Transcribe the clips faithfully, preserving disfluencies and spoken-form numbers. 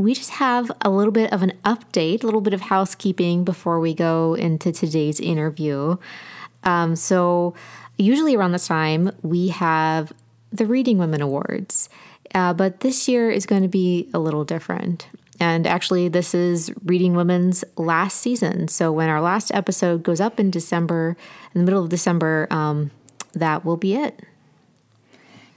we just have a little bit of an update, a little bit of housekeeping before we go into today's interview. Um, so usually around this time, we have the Reading Women Awards, uh, but this year is going to be a little different. And actually, this is Reading Women's last season. So when our last episode goes up in December, in the middle of December, um, that will be it.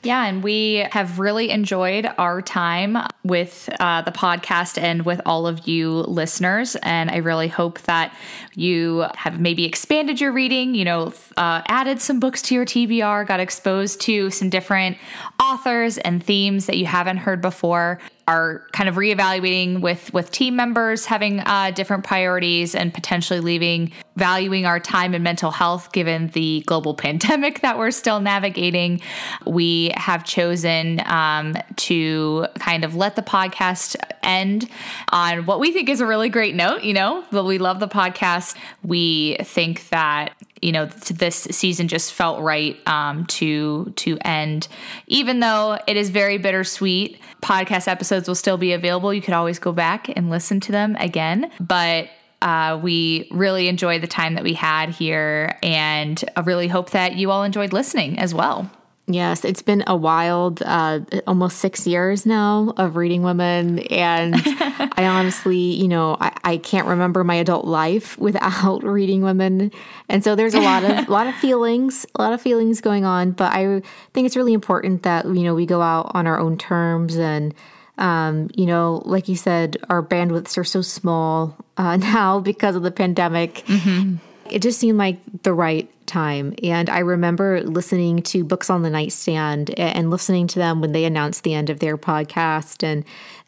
Yeah, and we have really enjoyed our time with uh, the podcast and with all of you listeners, and I really hope that you have maybe expanded your reading, you know, uh, added some books to your T B R, got exposed to some different authors and themes that you haven't heard before, are kind of reevaluating with, with team members, having uh, different priorities, and potentially leaving, valuing our time and mental health given the global pandemic that we're still navigating. We have chosen um, to kind of let the podcast end on what we think is a really great note. You know, but we love the podcast. We think that, you know, this season just felt right um, to to end. Even though it is very bittersweet, podcast episodes will still be available. You could always go back and listen to them again. But uh, we really enjoyed the time that we had here, and I really hope that you all enjoyed listening as well. Yes, it's been a wild, uh, almost six years now of Reading Women, and I honestly, you know, I, I can't remember my adult life without Reading Women, and so there's a lot of a lot of feelings, a lot of feelings going on. But I think it's really important that, you know, we go out on our own terms, and um, you know, like you said, our bandwidths are so small uh, now because of the pandemic. Mm-hmm. It just seemed like the right time. And I remember listening to Books on the Nightstand and listening to them when they announced the end of their podcast. And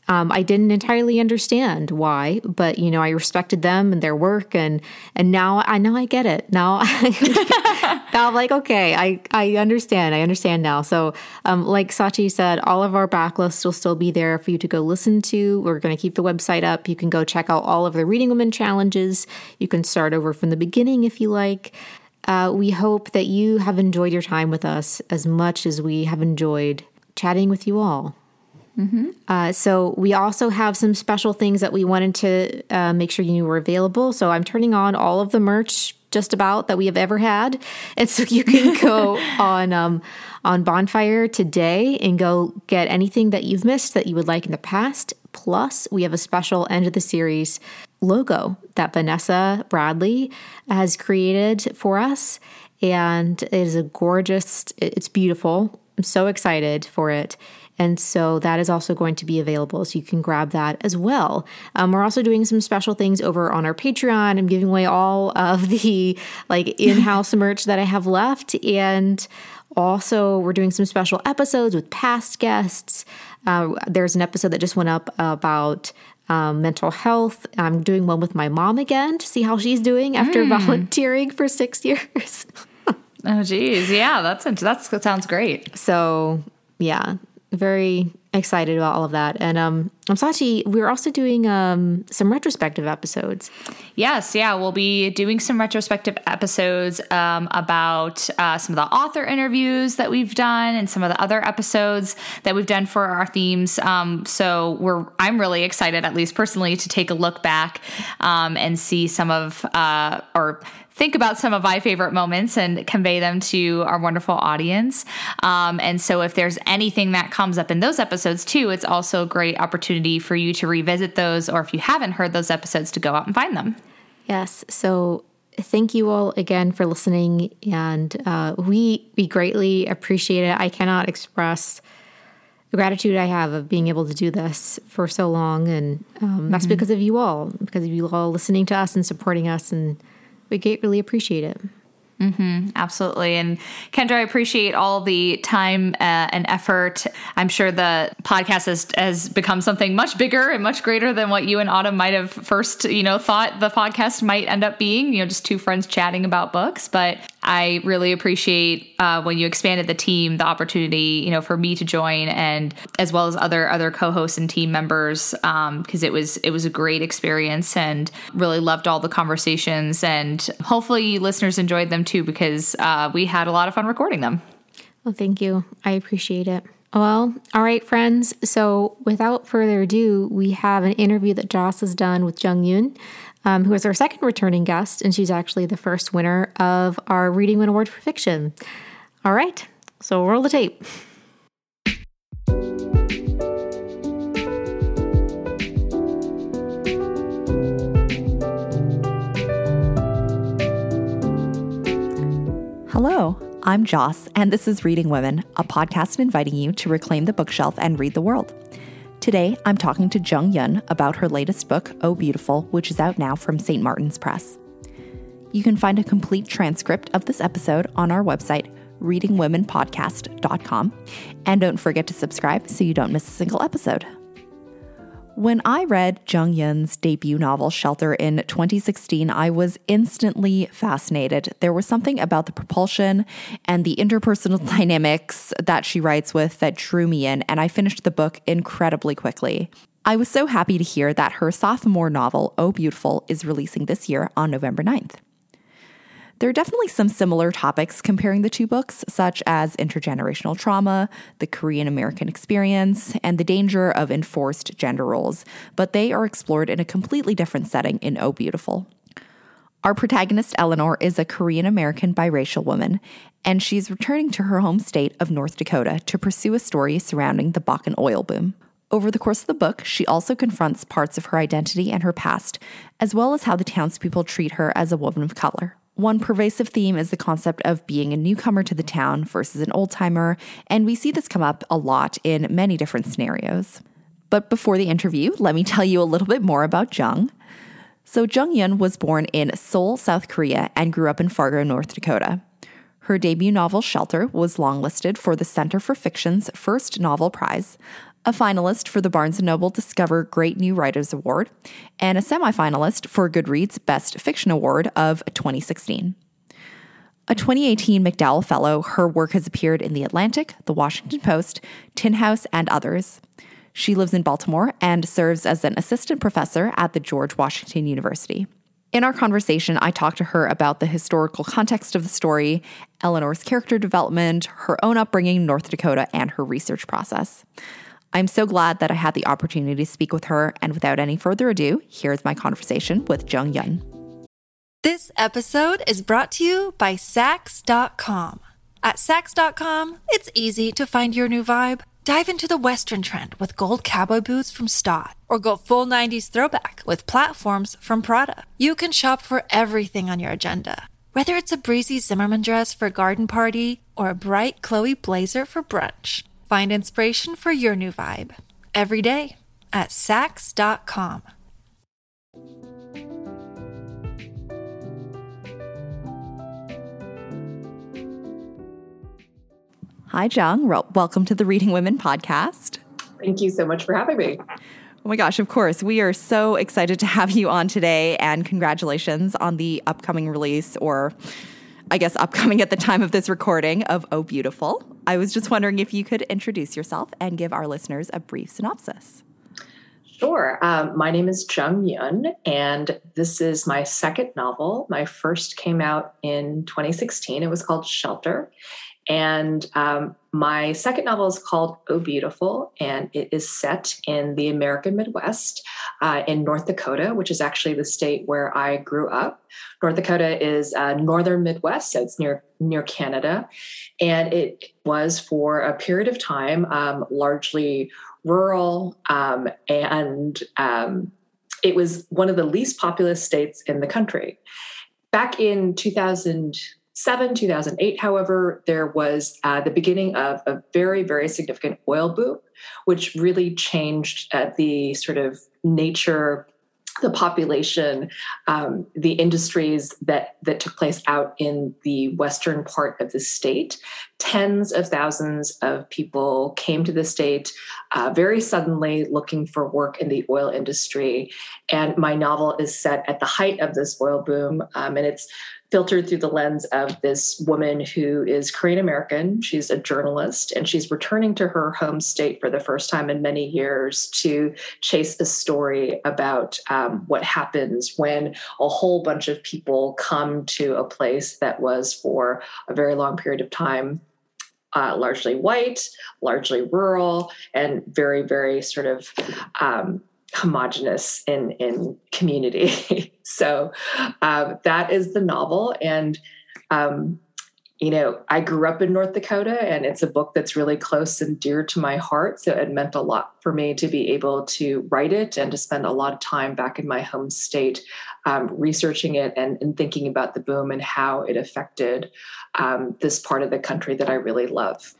um, I didn't entirely understand why, but, you know, I respected them and their work. And, and now I now I get it. Now, I, now I'm like, okay, I, I understand. I understand now. So um, like Sachi said, all of our backlists will still be there for you to go listen to. We're going to keep the website up. You can go check out all of the Reading Women challenges. You can start over from the beginning if you like. Uh, we hope that you have enjoyed your time with us as much as we have enjoyed chatting with you all. Mm-hmm. Uh, so we also have some special things that we wanted to uh, make sure you knew were available. So I'm turning on all of the merch just about that we have ever had. And so you can go on um, on Bonfire today and go get anything that you've missed that you would like in the past. Plus, we have a special end of the series logo that Vanessa Bradley has created for us. And it is a gorgeous, it's beautiful. I'm so excited for it. And so that is also going to be available. So you can grab that as well. Um, we're also doing some special things over on our Patreon. I'm giving away all of the like in-house merch that I have left. And also we're doing some special episodes with past guests. Uh, there's an episode that just went up about um, mental health. I'm doing one with my mom again to see how she's doing after mm. volunteering for six years. Oh, geez. Yeah, that's, that's that sounds great. So, yeah. Very excited about all of that. And um, Sachi, we're also doing um, some retrospective episodes. Yes, yeah, we'll be doing some retrospective episodes um, about uh, some of the author interviews that we've done and some of the other episodes that we've done for our themes. Um, so we're, I'm really excited, at least personally, to take a look back um, and see some of uh, our think about some of my favorite moments and convey them to our wonderful audience. Um, and so if there's anything that comes up in those episodes too, it's also a great opportunity for you to revisit those, or if you haven't heard those episodes, to go out and find them. Yes. So thank you all again for listening. And uh, we, we greatly appreciate it. I cannot express the gratitude I have of being able to do this for so long. And um, mm-hmm. that's because of you all, because of you all listening to us and supporting us, and we really appreciate it. Mm-hmm, absolutely. And Kendra, I appreciate all the time uh, and effort. I'm sure the podcast has, has become something much bigger and much greater than what you and Autumn might have first, you know, thought the podcast might end up being, you know, just two friends chatting about books. But I really appreciate uh, when you expanded the team, the opportunity, you know, for me to join, and as well as other other co-hosts and team members, um, because it was it was a great experience and really loved all the conversations. And hopefully you listeners enjoyed them too, because uh, we had a lot of fun recording them. Well, thank you. I appreciate it. Well, all right, friends. So without further ado, we have an interview that Joss has done with Jung Yun, um, who is our second returning guest, and she's actually the first winner of our Reading Women Award for Fiction. All right, so roll the tape. Hello, I'm Joss, and this is Reading Women, a podcast inviting you to reclaim the bookshelf and read the world. Today, I'm talking to Jung Yun about her latest book, Oh Beautiful, which is out now from Saint Martin's Press. You can find a complete transcript of this episode on our website, reading women podcast dot com, and don't forget to subscribe so you don't miss a single episode. When I read Jung Yun's debut novel, Shelter, in twenty sixteen, I was instantly fascinated. There was something about the propulsion and the interpersonal dynamics that she writes with that drew me in, and I finished the book incredibly quickly. I was so happy to hear that her sophomore novel, Oh Beautiful, is releasing this year on November ninth. There are definitely some similar topics comparing the two books, such as intergenerational trauma, the Korean-American experience, and the danger of enforced gender roles, but they are explored in a completely different setting in Oh Beautiful. Our protagonist, Eleanor, is a Korean-American biracial woman, and she's returning to her home state of North Dakota to pursue a story surrounding the Bakken oil boom. Over the course of the book, she also confronts parts of her identity and her past, as well as how the townspeople treat her as a woman of color. One pervasive theme is the concept of being a newcomer to the town versus an old-timer, and we see this come up a lot in many different scenarios. But before the interview, let me tell you a little bit more about Jung. So Jung Yun was born in Seoul, South Korea, and grew up in Fargo, North Dakota. Her debut novel, Shelter, was longlisted for the Center for Fiction's first novel prize, a finalist for the Barnes and Noble Discover Great New Writers Award, and a semifinalist for Goodreads Best Fiction Award of twenty sixteen. A twenty eighteen MacDowell Fellow, her work has appeared in The Atlantic, The Washington Post, Tin House, and others. She lives in Baltimore and serves as an assistant professor at the George Washington University. In our conversation, I talked to her about the historical context of the story, Eleanor's character development, her own upbringing in North Dakota, and her research process. I'm so glad that I had the opportunity to speak with her, and without any further ado, here's my conversation with Jung Yun. This episode is brought to you by Saks dot com. At Saks dot com, it's easy to find your new vibe. Dive into the Western trend with gold cowboy boots from Staud, or go full nineties throwback with platforms from Prada. You can shop for everything on your agenda, whether it's a breezy Zimmermann dress for a garden party or a bright Chloe blazer for brunch. Find inspiration for your new vibe every day at Saks dot com. Hi, Jung. Welcome to the Reading Women podcast. Thank you so much for having me. Oh my gosh, of course. We are so excited to have you on today, and congratulations on the upcoming release, or I guess upcoming at the time of this recording, of Oh Beautiful. I was just wondering if you could introduce yourself and give our listeners a brief synopsis. Sure. Um, my name is Jung Yun, and this is my second novel. My first came out in twenty sixteen. It was called Shelter. And um, my second novel is called Oh Beautiful, and it is set in the American Midwest, uh, in North Dakota, which is actually the state where I grew up. North Dakota is uh, northern Midwest, so it's near near Canada. And it was, for a period of time, um, largely rural, um, and um, it was one of the least populous states in the country. Back in two thousand seven, two thousand eight, however, there was uh, the beginning of a very, very significant oil boom, which really changed uh, the sort of nature the population, um, the industries that, that took place out in the western part of the state. Tens of thousands of people came to the state uh, very suddenly looking for work in the oil industry. And my novel is set at the height of this oil boom, um, and it's filtered through the lens of this woman who is Korean-American. She's a journalist, and she's returning to her home state for the first time in many years to chase a story about um, what happens when a whole bunch of people come to a place that was for a very long period of time uh, largely white, largely rural, and very, very sort of um, homogenous in, in community. So uh, that is the novel. And, um, you know, I grew up in North Dakota, and it's a book that's really close and dear to my heart. So it meant a lot for me to be able to write it and to spend a lot of time back in my home state um, researching it and, and thinking about the boom and how it affected um, this part of the country that I really love. Oh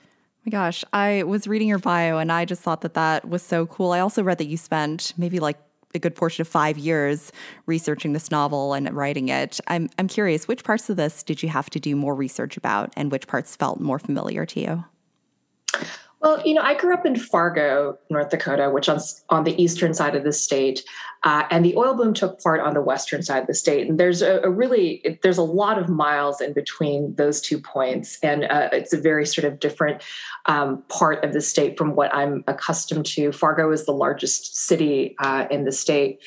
my gosh, I was reading your bio and I just thought that that was so cool. I also read that you spent maybe like a good portion of five years researching this novel and writing it. I'm I'm curious, which parts of this did you have to do more research about, and which parts felt more familiar to you? Well, you know, I grew up in Fargo, North Dakota, which is on the eastern side of the state, uh, and the oil boom took part on the western side of the state. And there's a, a really, there's a lot of miles in between those two points, and uh, it's a very sort of different um, part of the state from what I'm accustomed to. Fargo is the largest city uh, in the state.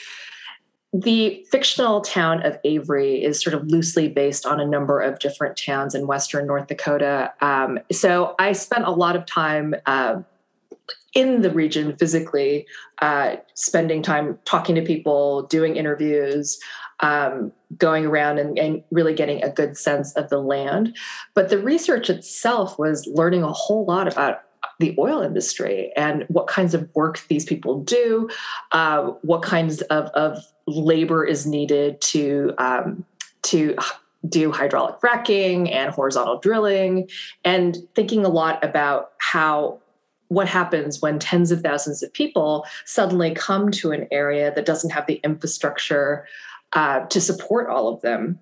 The fictional town of Avery is sort of loosely based on a number of different towns in western North Dakota. Um, so I spent a lot of time uh, in the region physically, uh, spending time talking to people, doing interviews, um, going around and, and really getting a good sense of the land. But the research itself was learning a whole lot about the oil industry and what kinds of work these people do, uh, what kinds of, of labor is needed to um, to do hydraulic fracking and horizontal drilling, and thinking a lot about how what happens when tens of thousands of people suddenly come to an area that doesn't have the infrastructure uh, to support all of them.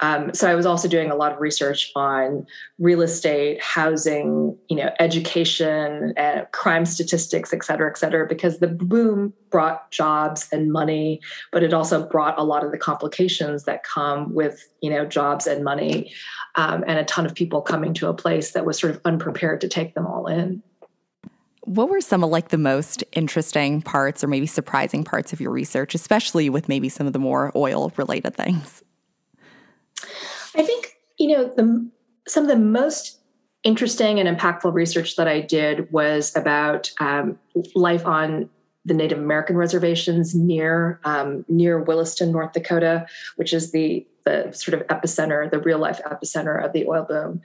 Um, so I was also doing a lot of research on real estate, housing, you know, education, uh, crime statistics, et cetera, et cetera, because the boom brought jobs and money, but it also brought a lot of the complications that come with, you know, jobs and money, um, and a ton of people coming to a place that was sort of unprepared to take them all in. What were some of like the most interesting parts or maybe surprising parts of your research, especially with maybe some of the more oil related things? I think, you know, the, some of the most interesting and impactful research that I did was about um, life on the Native American reservations near um, near Williston, North Dakota, which is the the sort of epicenter, the real life epicenter of the oil boom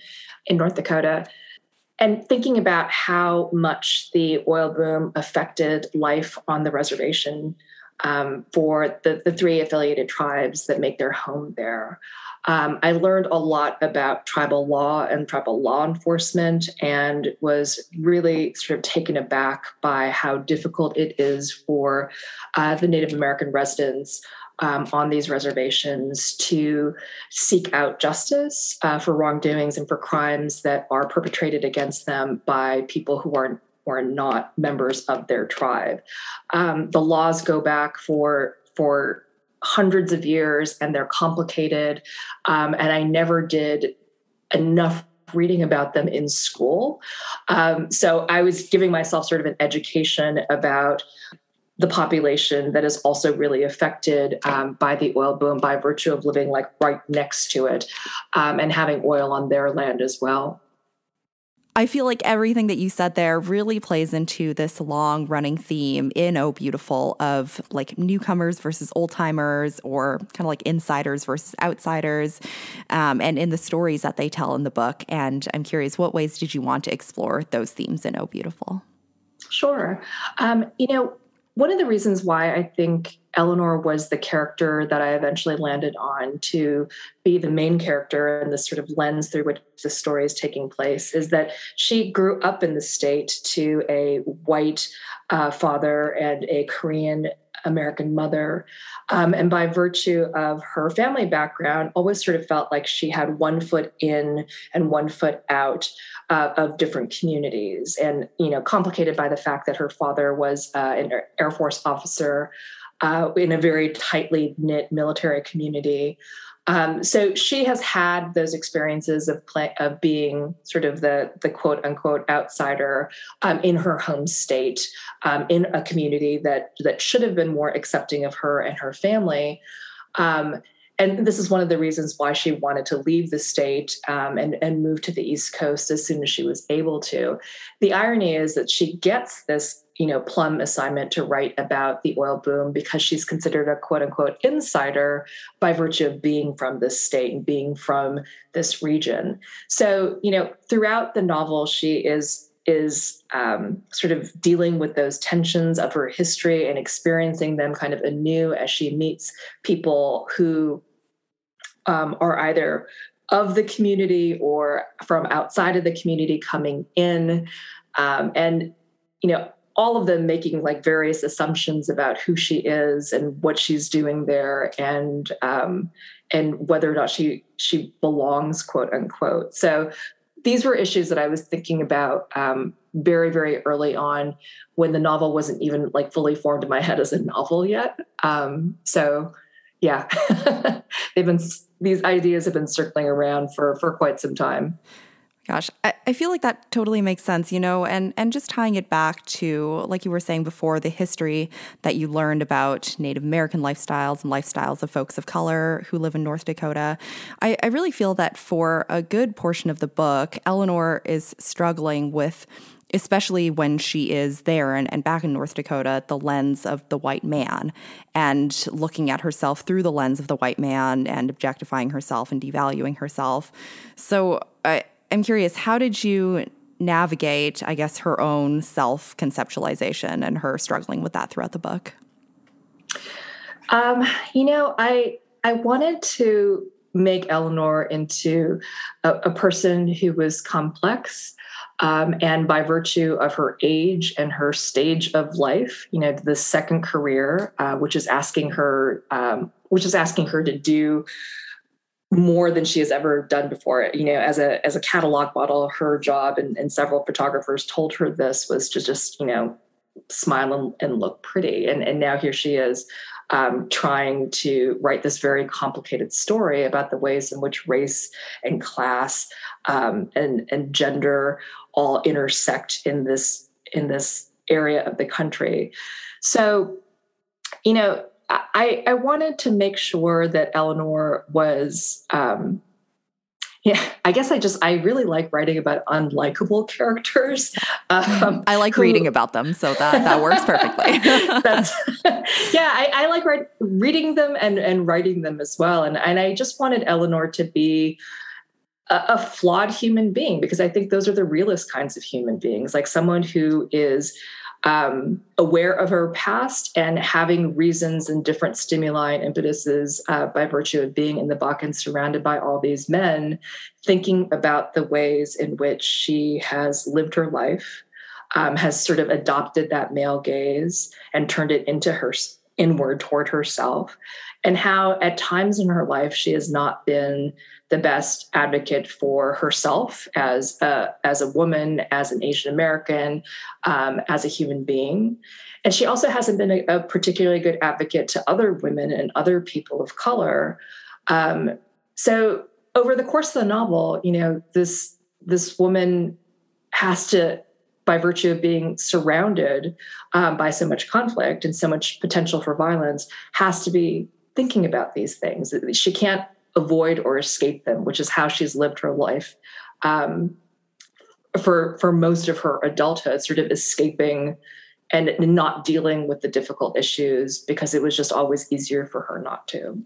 in North Dakota. And thinking about how much the oil boom affected life on the reservation um, for the, the three affiliated tribes that make their home there. Um, I learned a lot about tribal law and tribal law enforcement, and was really sort of taken aback by how difficult it is for uh, the Native American residents um, on these reservations to seek out justice uh, for wrongdoings and for crimes that are perpetrated against them by people who are, who are not members of their tribe. Um, the laws go back for for. hundreds of years, and they're complicated. Um, and I never did enough reading about them in school. Um, so I was giving myself sort of an education about the population that is also really affected um, by the oil boom by virtue of living like right next to it um, and having oil on their land as well. I feel like everything that you said there really plays into this long-running theme in Oh Beautiful of like newcomers versus old-timers, or kind of like insiders versus outsiders, um, and in the stories that they tell in the book. And I'm curious, what ways did you want to explore those themes in Oh Beautiful? Sure. Um, you know, one of the reasons why I think Eleanor was the character that I eventually landed on to be the main character and the sort of lens through which the story is taking place is that she grew up in the state to a white uh, father and a Korean American mother. Um, and by virtue of her family background, always sort of felt like she had one foot in and one foot out uh, of different communities. And, you know, complicated by the fact that her father was uh, an Air Force officer uh, in a very tightly knit military community. Um, so she has had those experiences of play, of being sort of the, the quote unquote outsider um, in her home state, um, in a community that that should have been more accepting of her and her family. Um, and this is one of the reasons why she wanted to leave the state um, and, and move to the East Coast as soon as she was able to. The irony is that she gets this, you know, plum assignment to write about the oil boom because she's considered a quote unquote insider by virtue of being from this state and being from this region. So, you know, throughout the novel, she is is um, sort of dealing with those tensions of her history and experiencing them kind of anew as she meets people who um, are either of the community or from outside of the community coming in. Um, and, you know, all of them making like various assumptions about who she is and what she's doing there and, um, and whether or not she, she belongs, quote unquote. So these were issues that I was thinking about, um, very, very early on when the novel wasn't even like fully formed in my head as a novel yet. Um, so yeah, they've been, these ideas have been circling around for, for quite some time. Gosh, I, I feel like that totally makes sense, you know, and, and just tying it back to, like you were saying before, the history that you learned about Native American lifestyles and lifestyles of folks of color who live in North Dakota. I, I really feel that for a good portion of the book, Eleanor is struggling with, especially when she is there and, and back in North Dakota, the lens of the white man and looking at herself through the lens of the white man and objectifying herself and devaluing herself. So I... I'm curious, how did you navigate, I guess, her own self-conceptualization and her struggling with that throughout the book? Um, you know, I I wanted to make Eleanor into a, a person who was complex. Um, and by virtue of her age and her stage of life, you know, the second career, uh, which is asking her, um, which is asking her to do more than she has ever done before. You know, as a as a catalog model, her job, and, and several photographers told her this, was to just, you know, smile and, and look pretty. And, and now here she is um, trying to write this very complicated story about the ways in which race and class um, and and gender all intersect in this in this area of the country. So, you know, I, I wanted to make sure that Eleanor was, um, yeah, I guess I just, I really like writing about unlikable characters. Um, I like who, reading about them. So that, that works perfectly. that's, yeah, I, I like write, reading them and, and writing them as well. And, and I just wanted Eleanor to be a, a flawed human being, because I think those are the realest kinds of human beings, like someone who is Um, aware of her past and having reasons and different stimuli and impetuses uh, by virtue of being in the Bakken surrounded by all these men, thinking about the ways in which she has lived her life, um, has sort of adopted that male gaze and turned it into her inward toward herself, and how at times in her life she has not been the best advocate for herself as a, as a woman, as an Asian American, um, as a human being. And she also hasn't been a, a particularly good advocate to other women and other people of color. Um, so over the course of the novel, you know, this, this woman has to, by virtue of being surrounded um, by so much conflict and so much potential for violence, has to be thinking about these things. She can't avoid or escape them, which is how she's lived her life um, for for most of her adulthood, sort of escaping and not dealing with the difficult issues because it was just always easier for her not to.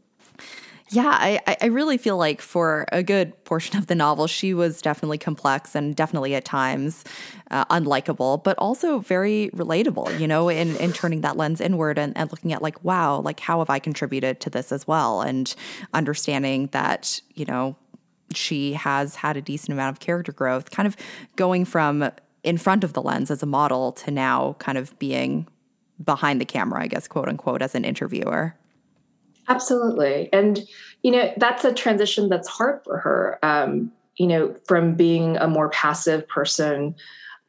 Yeah, I, I really feel like for a good portion of the novel, she was definitely complex and definitely at times uh, unlikable, but also very relatable, you know, in, in turning that lens inward and, and looking at like, wow, like how have I contributed to this as well? And understanding that, you know, she has had a decent amount of character growth, kind of going from in front of the lens as a model to now kind of being behind the camera, I guess, quote unquote, as an interviewer. Absolutely. And, you know, that's a transition that's hard for her, um, you know, from being a more passive person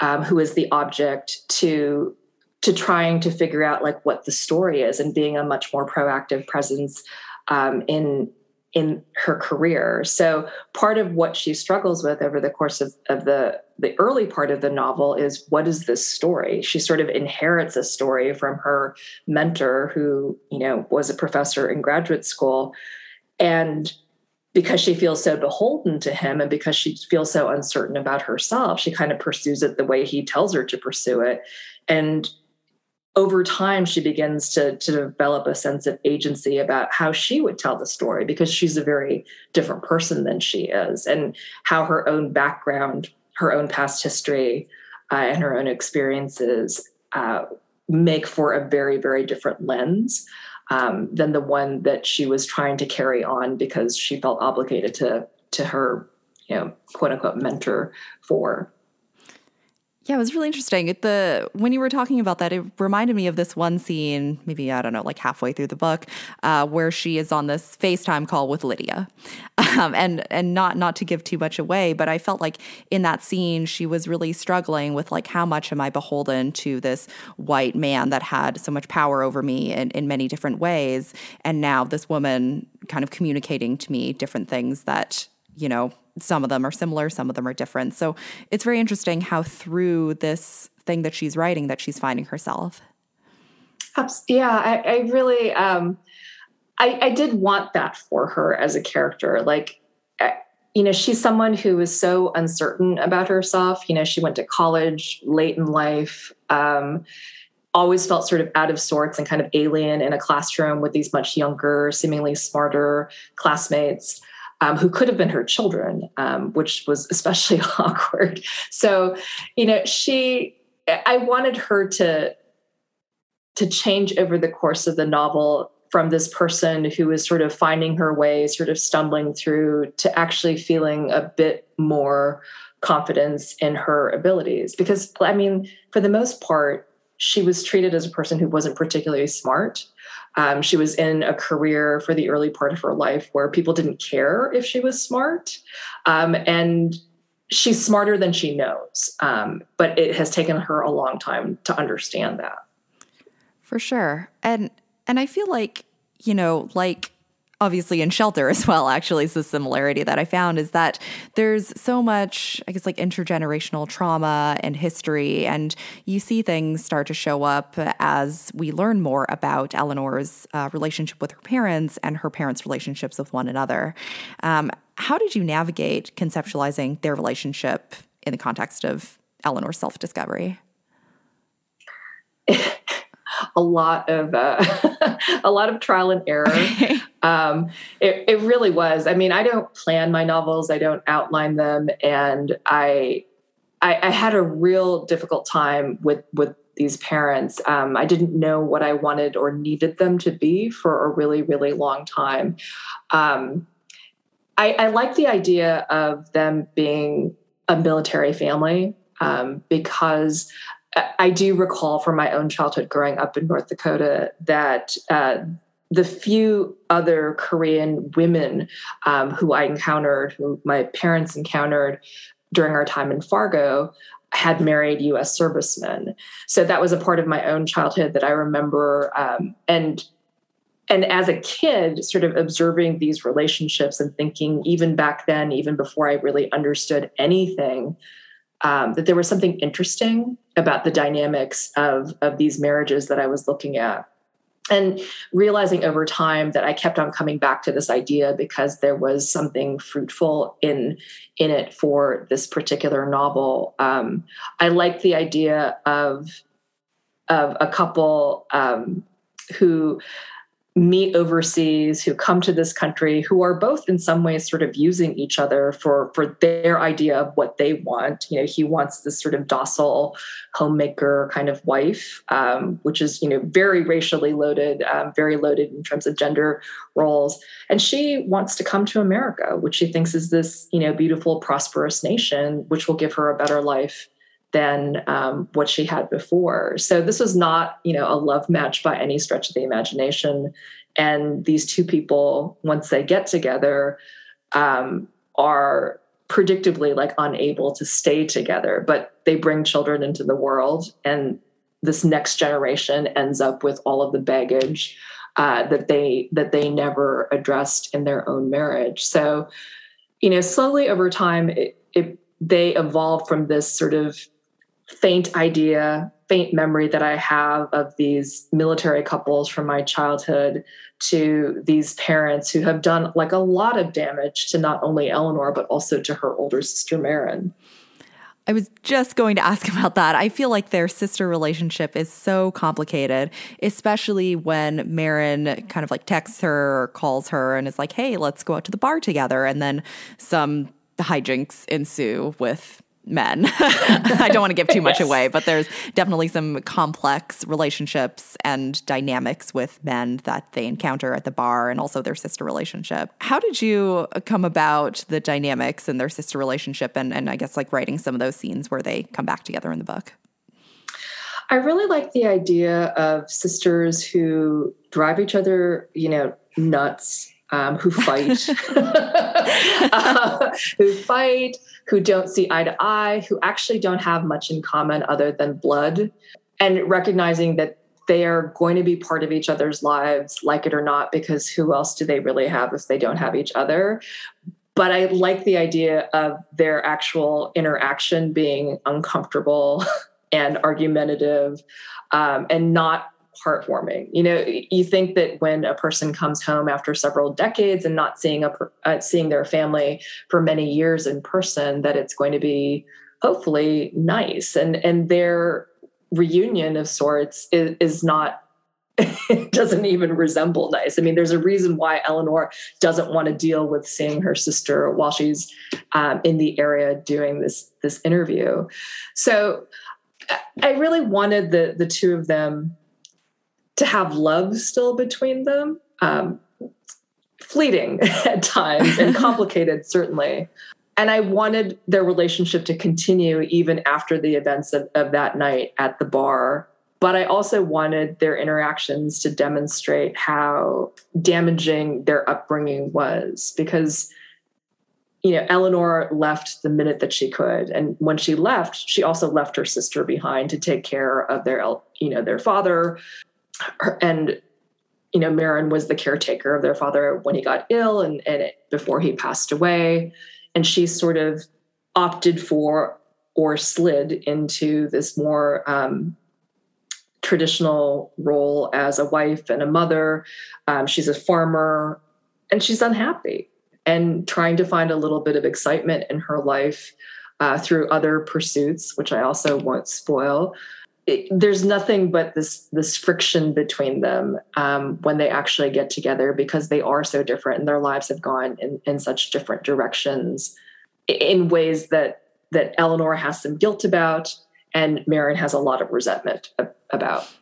um, who is the object to to trying to figure out like what the story is and being a much more proactive presence um, in in her career. So part of what she struggles with over the course of, of the, the early part of the novel is, what is this story? She sort of inherits a story from her mentor who, you know, was a professor in graduate school. And because she feels so beholden to him and because she feels so uncertain about herself, she kind of pursues it the way he tells her to pursue it. And over time, she begins to, to develop a sense of agency about how she would tell the story, because she's a very different person than she is, and how her own background, her own past history, uh, and her own experiences uh, make for a very, very different lens um, than the one that she was trying to carry on because she felt obligated to, to her, you know, quote unquote mentor for. Yeah, it was really interesting. It, the when you were talking about that, it reminded me of this one scene, maybe, I don't know, like halfway through the book, uh, where she is on this FaceTime call with Lydia. Um, and and not not to give too much away, but I felt like in that scene, she was really struggling with, like, how much am I beholden to this white man that had so much power over me in, in many different ways, and now this woman kind of communicating to me different things that, you know, some of them are similar, some of them are different. So it's very interesting how through this thing that she's writing that she's finding herself. Yeah, I, I really, um, I, I did want that for her as a character. Like, you know, she's someone who is so uncertain about herself. You know, she went to college late in life, um, always felt sort of out of sorts and kind of alien in a classroom with these much younger, seemingly smarter classmates. Um, who could have been her children, um, which was especially awkward. So, you know, she, I wanted her to, to change over the course of the novel from this person who is sort of finding her way, sort of stumbling through, to actually feeling a bit more confidence in her abilities. Because, I mean, for the most part, she was treated as a person who wasn't particularly smart. Um, she was in a career for the early part of her life where people didn't care if she was smart. Um, and she's smarter than she knows. Um, but it has taken her a long time to understand that. For sure. And, and I feel like, you know, like, obviously in Shelter as well, actually, is the similarity that I found is that there's so much, I guess, like intergenerational trauma and history, and you see things start to show up as we learn more about Eleanor's uh, relationship with her parents and her parents' relationships with one another. Um, how did you navigate conceptualizing their relationship in the context of Eleanor's self-discovery? A lot of uh, a lot of trial and error. Um, it, it really was. I mean, I don't plan my novels. I don't outline them, and I I, I had a real difficult time with with these parents. Um, I didn't know what I wanted or needed them to be for a really really long time. Um, I, I like the idea of them being a military family um, because. I do recall from my own childhood growing up in North Dakota that uh, the few other Korean women um, who I encountered, who my parents encountered during our time in Fargo, had married U S servicemen. So that was a part of my own childhood that I remember. Um, and and as a kid, sort of observing these relationships and thinking, even back then, even before I really understood anything, Um, that there was something interesting about the dynamics of, of these marriages that I was looking at, and realizing over time that I kept on coming back to this idea because there was something fruitful in, in it for this particular novel. Um, I like the idea of, of a couple um, who meet overseas, who come to this country, who are both in some ways sort of using each other for, for their idea of what they want. You know, he wants this sort of docile homemaker kind of wife, um, which is, you know, very racially loaded, um, very loaded in terms of gender roles. And she wants to come to America, which she thinks is this, you know, beautiful, prosperous nation, which will give her a better life than um, what she had before. So this was not, you know, a love match by any stretch of the imagination. And these two people, once they get together, um, are predictably like unable to stay together, but they bring children into the world. And this next generation ends up with all of the baggage uh, that they, that they never addressed in their own marriage. So, you know, slowly over time, it, it, they evolved from this sort of faint idea, faint memory that I have of these military couples from my childhood to these parents who have done like a lot of damage to not only Eleanor, but also to her older sister, Marin. I was just going to ask about that. I feel like their sister relationship is so complicated, especially when Marin kind of like texts her or calls her and is like, hey, let's go out to the bar together. And then some hijinks ensue with men. I don't want to give too much yes. away, but there's definitely some complex relationships and dynamics with men that they encounter at the bar and also their sister relationship. How did you come about the dynamics and their sister relationship and, and I guess like writing some of those scenes where they come back together in the book? I really like the idea of sisters who drive each other, you know, nuts, um, who fight, uh, who fight, who don't see eye to eye, who actually don't have much in common other than blood, and recognizing that they are going to be part of each other's lives, like it or not, because who else do they really have if they don't have each other? But I like the idea of their actual interaction being uncomfortable and argumentative, um, and not heartwarming. You know, you think that when a person comes home after several decades and not seeing a uh, seeing their family for many years in person, that it's going to be hopefully nice, and and their reunion of sorts is, is not doesn't even resemble nice. I mean, there's a reason why Eleanor doesn't want to deal with seeing her sister while she's um, in the area doing this this interview. So, I really wanted the the two of them to have love still between them, um, fleeting at times and complicated, certainly. And I wanted their relationship to continue even after the events of, of that night at the bar. But I also wanted their interactions to demonstrate how damaging their upbringing was, because, you know, Eleanor left the minute that she could. And when she left, she also left her sister behind to take care of their, you know, their father. And, you know, Marin was the caretaker of their father when he got ill and, and it, before he passed away. And she sort of opted for or slid into this more um, traditional role as a wife and a mother. Um, she's a farmer and she's unhappy and trying to find a little bit of excitement in her life uh, through other pursuits, which I also won't spoil. It, there's nothing but this this friction between them um, when they actually get together, because they are so different and their lives have gone in, in such different directions in ways that that Eleanor has some guilt about and Marin has a lot of resentment about.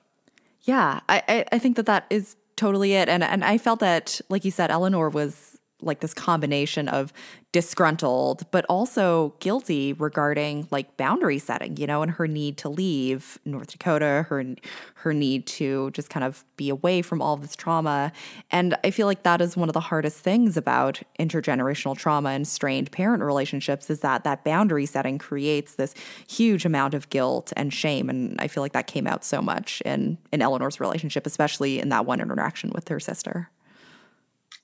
Yeah, I, I think that that is totally it. And, and I felt that, like you said, Eleanor was like this combination of disgruntled, but also guilty regarding like boundary setting, you know, and her need to leave North Dakota, her, her need to just kind of be away from all this trauma. And I feel like that is one of the hardest things about intergenerational trauma and strained parent relationships, is that that boundary setting creates this huge amount of guilt and shame. And I feel like that came out so much in, in Eleanor's relationship, especially in that one interaction with her sister.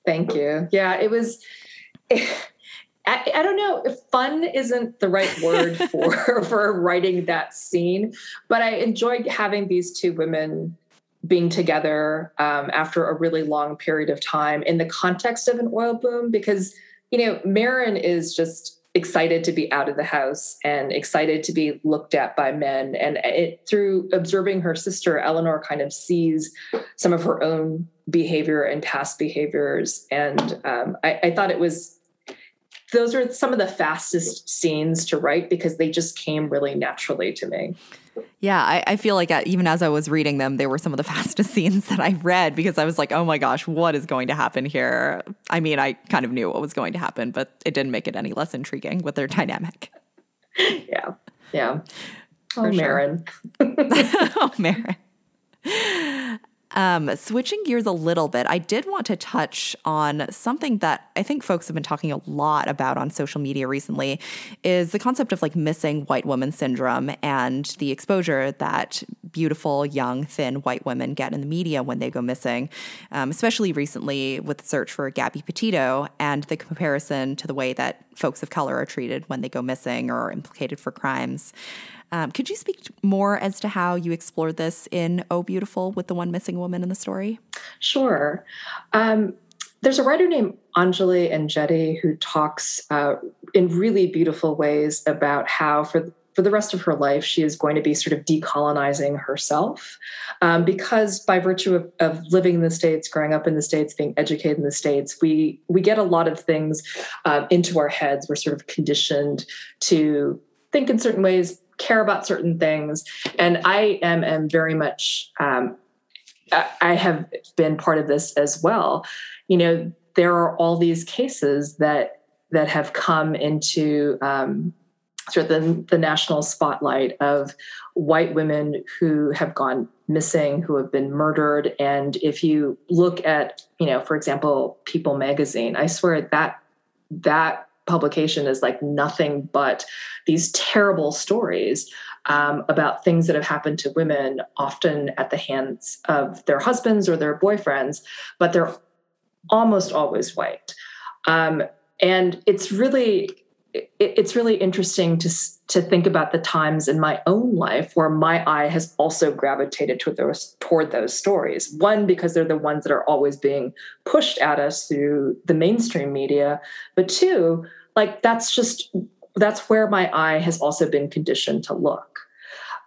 Thank you. Yeah, it was, it, I, I don't know if fun isn't the right word for, for writing that scene, but I enjoyed having these two women being together um, after a really long period of time in the context of an oil boom, because, you know, Marin is just excited to be out of the house and excited to be looked at by men. And it, through observing her sister, Eleanor kind of sees some of her own behavior and past behaviors. And um, I, I thought it was, those are some of the fastest scenes to write because they just came really naturally to me. Yeah, I, I feel like even as I was reading them, they were some of the fastest scenes that I read because I was like, oh my gosh, what is going to happen here? I mean, I kind of knew what was going to happen, but it didn't make it any less intriguing with their dynamic. Yeah, yeah. Oh, Marin. Sure. Oh, Marin. Um, switching gears a little bit, I did want to touch on something that I think folks have been talking a lot about on social media recently, is the concept of like missing white woman syndrome and the exposure that beautiful, young, thin white women get in the media when they go missing, um, especially recently with the search for Gabby Petito and the comparison to the way that folks of color are treated when they go missing or are implicated for crimes. Um, could you speak more as to how you explored this in Oh Beautiful with the one missing woman in the story? Sure. Um, there's a writer named Anjali Anjeti who talks uh, in really beautiful ways about how for, for the rest of her life, she is going to be sort of decolonizing herself um, because by virtue of, of living in the States, growing up in the States, being educated in the States, we, we get a lot of things uh, into our heads. We're sort of conditioned to think in certain ways, care about certain things. And I am, am very much, um, I have been part of this as well. You know, there are all these cases that, that have come into um, sort of the, the national spotlight of white women who have gone missing, who have been murdered. And if you look at, you know, for example, People magazine, I swear that, that, publication is like nothing but these terrible stories um, about things that have happened to women, often at the hands of their husbands or their boyfriends, but they're almost always white. Um, and it's really, it, it's really interesting to to think about the times in my own life where my eye has also gravitated toward those toward those stories. One, because they're the ones that are always being pushed at us through the mainstream media, but two, like that's just, that's where my eye has also been conditioned to look.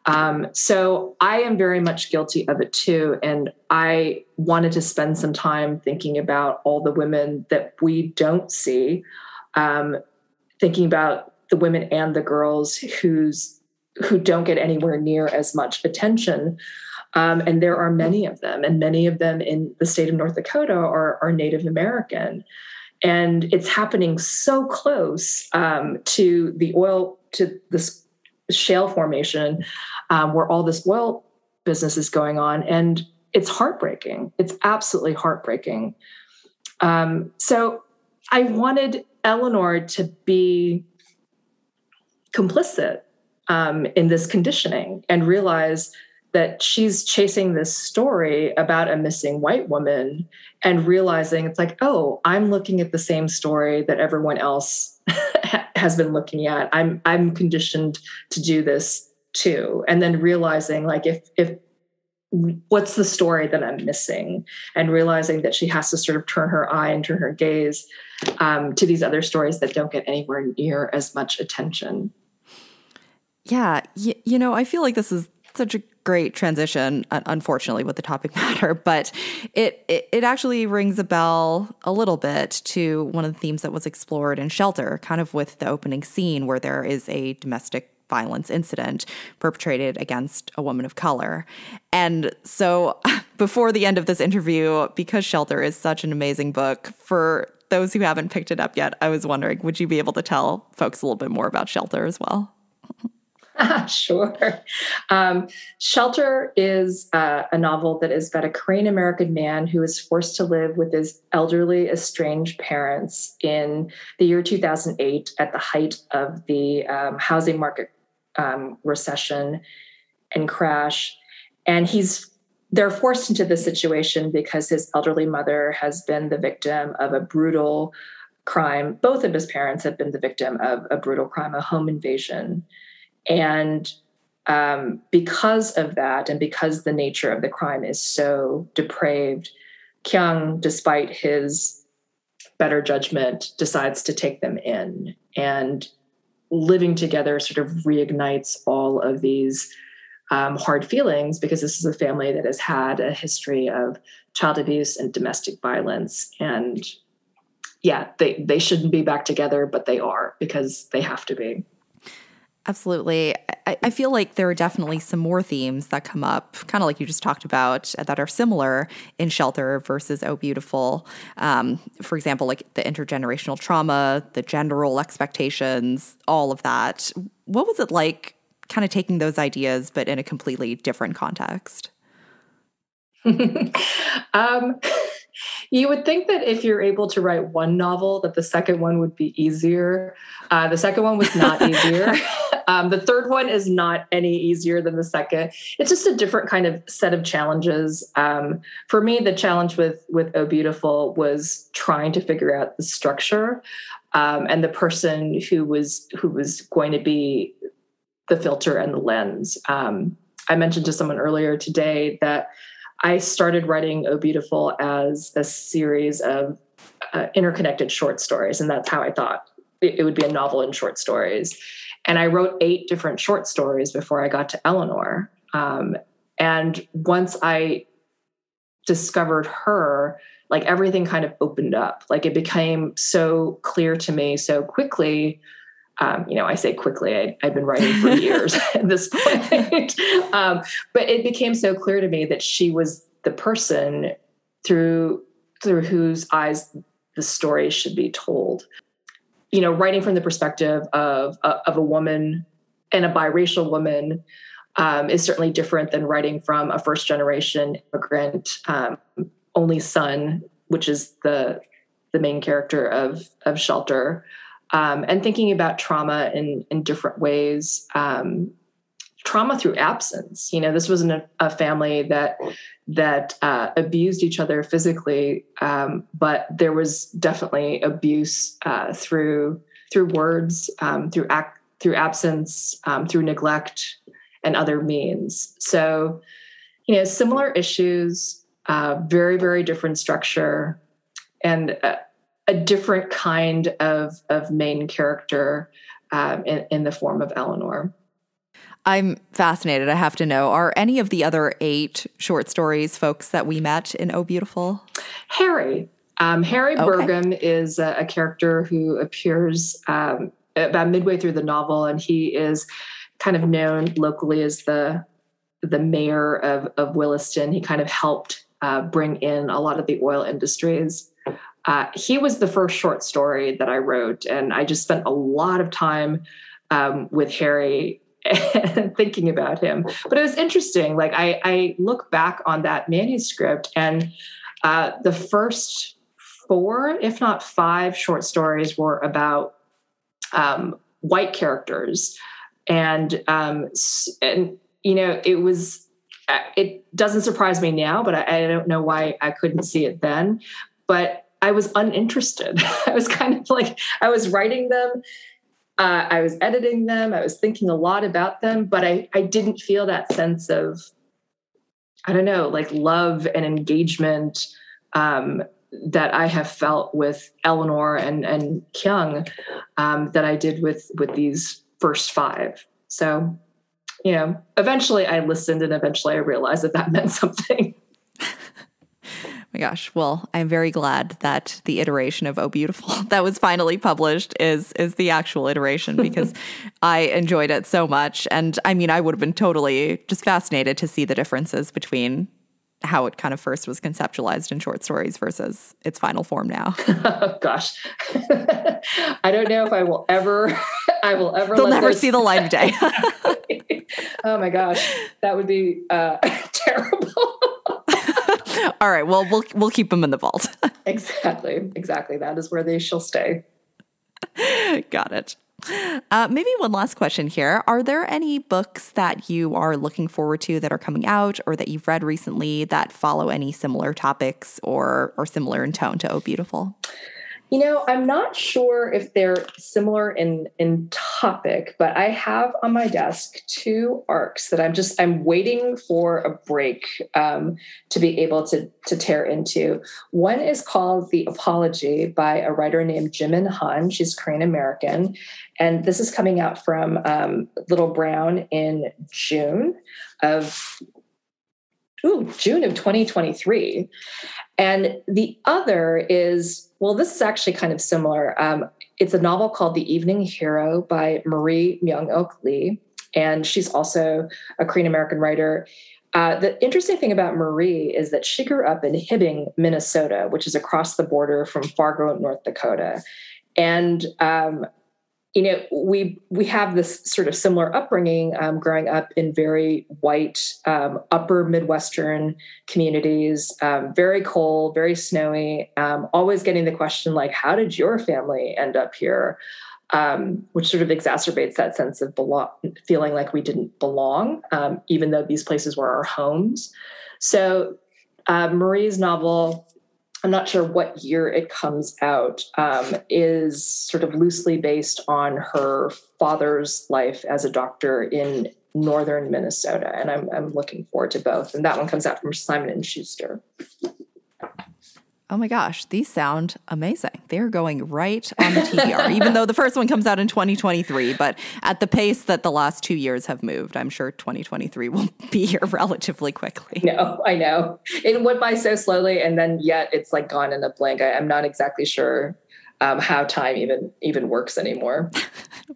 Um, so I am very much guilty of it too. And I wanted to spend some time thinking about all the women that we don't see, um, thinking about the women and the girls who's, who don't get anywhere near as much attention. Um, and there are many of them, and many of them in the state of North Dakota are, are Native American. And it's happening so close um, to the oil, to this shale formation um, where all this oil business is going on. And it's heartbreaking. It's absolutely heartbreaking. Um, so I wanted Eleanor to be complicit um, in this conditioning and realize that she's chasing this story about a missing white woman and realizing it's like, oh, I'm looking at the same story that everyone else has been looking at. I'm, I'm conditioned to do this too. And then realizing like, if, if what's the story that I'm missing, and realizing that she has to sort of turn her eye and turn her gaze um, to these other stories that don't get anywhere near as much attention. Yeah. Y- you know, I feel like this is such a great transition, unfortunately, with the topic matter, but it, it it actually rings a bell a little bit to one of the themes that was explored in Shelter, kind of with the opening scene where there is a domestic violence incident perpetrated against a woman of color. And so before the end of this interview, because Shelter is such an amazing book, for those who haven't picked it up yet, I was wondering, would you be able to tell folks a little bit more about Shelter as well? Sure. Um, Shelter is uh, a novel that is about a Korean American man who is forced to live with his elderly, estranged parents in the year two thousand eight at the height of the um, housing market um, recession and crash. And he's they're forced into this situation because his elderly mother has been the victim of a brutal crime. Both of his parents have been the victim of a brutal crime, a home invasion. And um, because of that, and because the nature of the crime is so depraved, Kyung, despite his better judgment, decides to take them in. And living together sort of reignites all of these um, hard feelings, because this is a family that has had a history of child abuse and domestic violence. And yeah, they, they shouldn't be back together, but they are, because they have to be. Absolutely. I, I feel like there are definitely some more themes that come up, kind of like you just talked about, that are similar in Shelter versus Oh Beautiful. Um, for example, like the intergenerational trauma, the gender role expectations, all of that. What was it like kind of taking those ideas, but in a completely different context? um, you would think that if you're able to write one novel, that the second one would be easier. Uh, the second one was not easier. Um, the third one is not any easier than the second. It's just a different kind of set of challenges. Um, for me, the challenge with, with Oh Beautiful was trying to figure out the structure, um, and the person who was, who was going to be the filter and the lens. Um, I mentioned to someone earlier today that I started writing Oh Beautiful as a series of uh, interconnected short stories. And that's how I thought it, it would be a novel in short stories. And I wrote eight different short stories before I got to Eleanor. Um, and once I discovered her, like everything kind of opened up. Like it became so clear to me so quickly. Um, you know, I say quickly, I, I've been writing for years at this point. Um, but it became so clear to me that she was the person through through whose eyes the story should be told. You know, writing from the perspective of, uh, of a woman and a biracial woman um, is certainly different than writing from a first-generation immigrant, um, only son, which is the the main character of, of Shelter, um, and thinking about trauma in, in different ways. Um, trauma through absence. You know, this wasn't a, a family that that uh, abused each other physically, um, but there was definitely abuse uh, through through words, um, through act, through absence, um, through neglect, and other means. So, you know, similar issues, uh, very very different structure, and a, a different kind of of main character um, in, in the form of Eleanor. I'm fascinated. I have to know, are any of the other eight short stories folks that we met in Oh Beautiful? Harry. Um, Harry okay. Burgum is a, a character who appears um, about midway through the novel, and he is kind of known locally as the the mayor of, of Williston. He kind of helped uh, bring in a lot of the oil industries. Uh, he was the first short story that I wrote, and I just spent a lot of time um, with Harry and thinking about him. But it was interesting. Like I, I look back on that manuscript, and uh, the first four, if not five, short stories were about um, white characters, and um, and you know, it was. It doesn't surprise me now, but I, I don't know why I couldn't see it then. But I was uninterested. I was kind of like I was writing them. Uh, I was editing them. I was thinking a lot about them, but I, I didn't feel that sense of, I don't know, like love and engagement um, that I have felt with Eleanor and, and Kyung um, that I did with, with these first five. So, you know, eventually I listened and eventually I realized that that meant something. Oh my gosh. Well, I'm very glad that the iteration of Oh Beautiful that was finally published is is the actual iteration, because I enjoyed it so much. And I mean, I would have been totally just fascinated to see the differences between how it kind of first was conceptualized in short stories versus its final form now. Oh, gosh. I don't know if I will ever, I will ever. They'll let never those... see the light of day. Oh my gosh. That would be uh, terrible. All right. Well, we'll we'll keep them in the vault. Exactly. Exactly. That is where they shall stay. Got it. Uh, maybe one last question here. Are there any books that you are looking forward to that are coming out or that you've read recently that follow any similar topics or or similar in tone to Oh Beautiful? You know, I'm not sure if they're similar in, in topic, but I have on my desk two arcs that I'm just, I'm waiting for a break um, to be able to, to tear into. One is called The Apology by a writer named Jimin Han. She's Korean American. And this is coming out from um, Little Brown in June of, ooh, June of twenty twenty-three. And the other is, well, this is actually kind of similar. Um, it's a novel called The Evening Hero by Marie Myung-ok Lee, and she's also a Korean-American writer. Uh, the interesting thing about Marie is that she grew up in Hibbing, Minnesota, which is across the border from Fargo, North Dakota. And um, you know, we we have this sort of similar upbringing, um, growing up in very white, um, upper Midwestern communities, um, very cold, very snowy, um, always getting the question, like, how did your family end up here? Um, which sort of exacerbates that sense of belong, feeling like we didn't belong, um, even though these places were our homes. So uh, Marie's novel, I'm not sure what year it comes out, um, is sort of loosely based on her father's life as a doctor in northern Minnesota. And I'm, I'm looking forward to both. And that one comes out from Simon and Schuster. Oh my gosh, these sound amazing. They're going right on the T B R, even though the first one comes out in twenty twenty-three. But at the pace that the last two years have moved, I'm sure twenty twenty-three will be here relatively quickly. No, I know. It went by so slowly, and then yet it's like gone in a blink. I, I'm not exactly sure um, how time even even works anymore.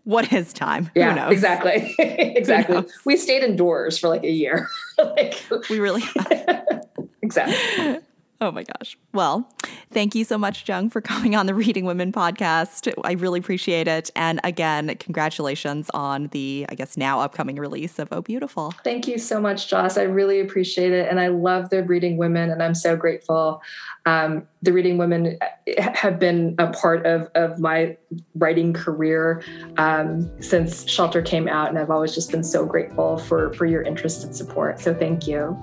What is time? Yeah, who knows? Exactly. exactly. Who knows? We stayed indoors for like a year. like, we really have. Exactly. Oh my gosh. Well, thank you so much, Jung, for coming on the Reading Women podcast. I really appreciate it. And again, congratulations on the, I guess, now upcoming release of Oh Beautiful. Thank you so much, Joss. I really appreciate it. And I love the Reading Women, and I'm so grateful. Um, the Reading Women have been a part of, of my writing career um, since Shelter came out. And I've always just been so grateful for, for your interest and support. So thank you.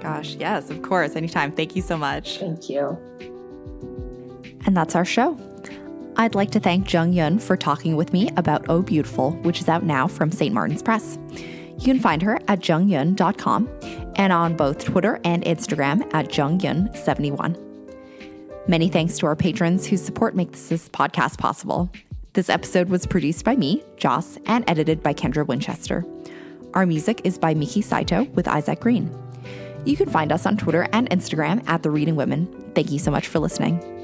Gosh, yes, of course. Anytime. Thank you so much. Thank you. And that's our show. I'd like to thank Jung Yun for talking with me about Oh Beautiful, which is out now from Saint Martin's Press. You can find her at jung yun dot com and on both Twitter and Instagram at jung yun seventy-one. Many thanks to our patrons whose support makes this podcast possible. This episode was produced by me, Joss, and edited by Kendra Winchester. Our music is by Miki Saito with Isaac Green. You can find us on Twitter and Instagram at The Reading Women. Thank you so much for listening.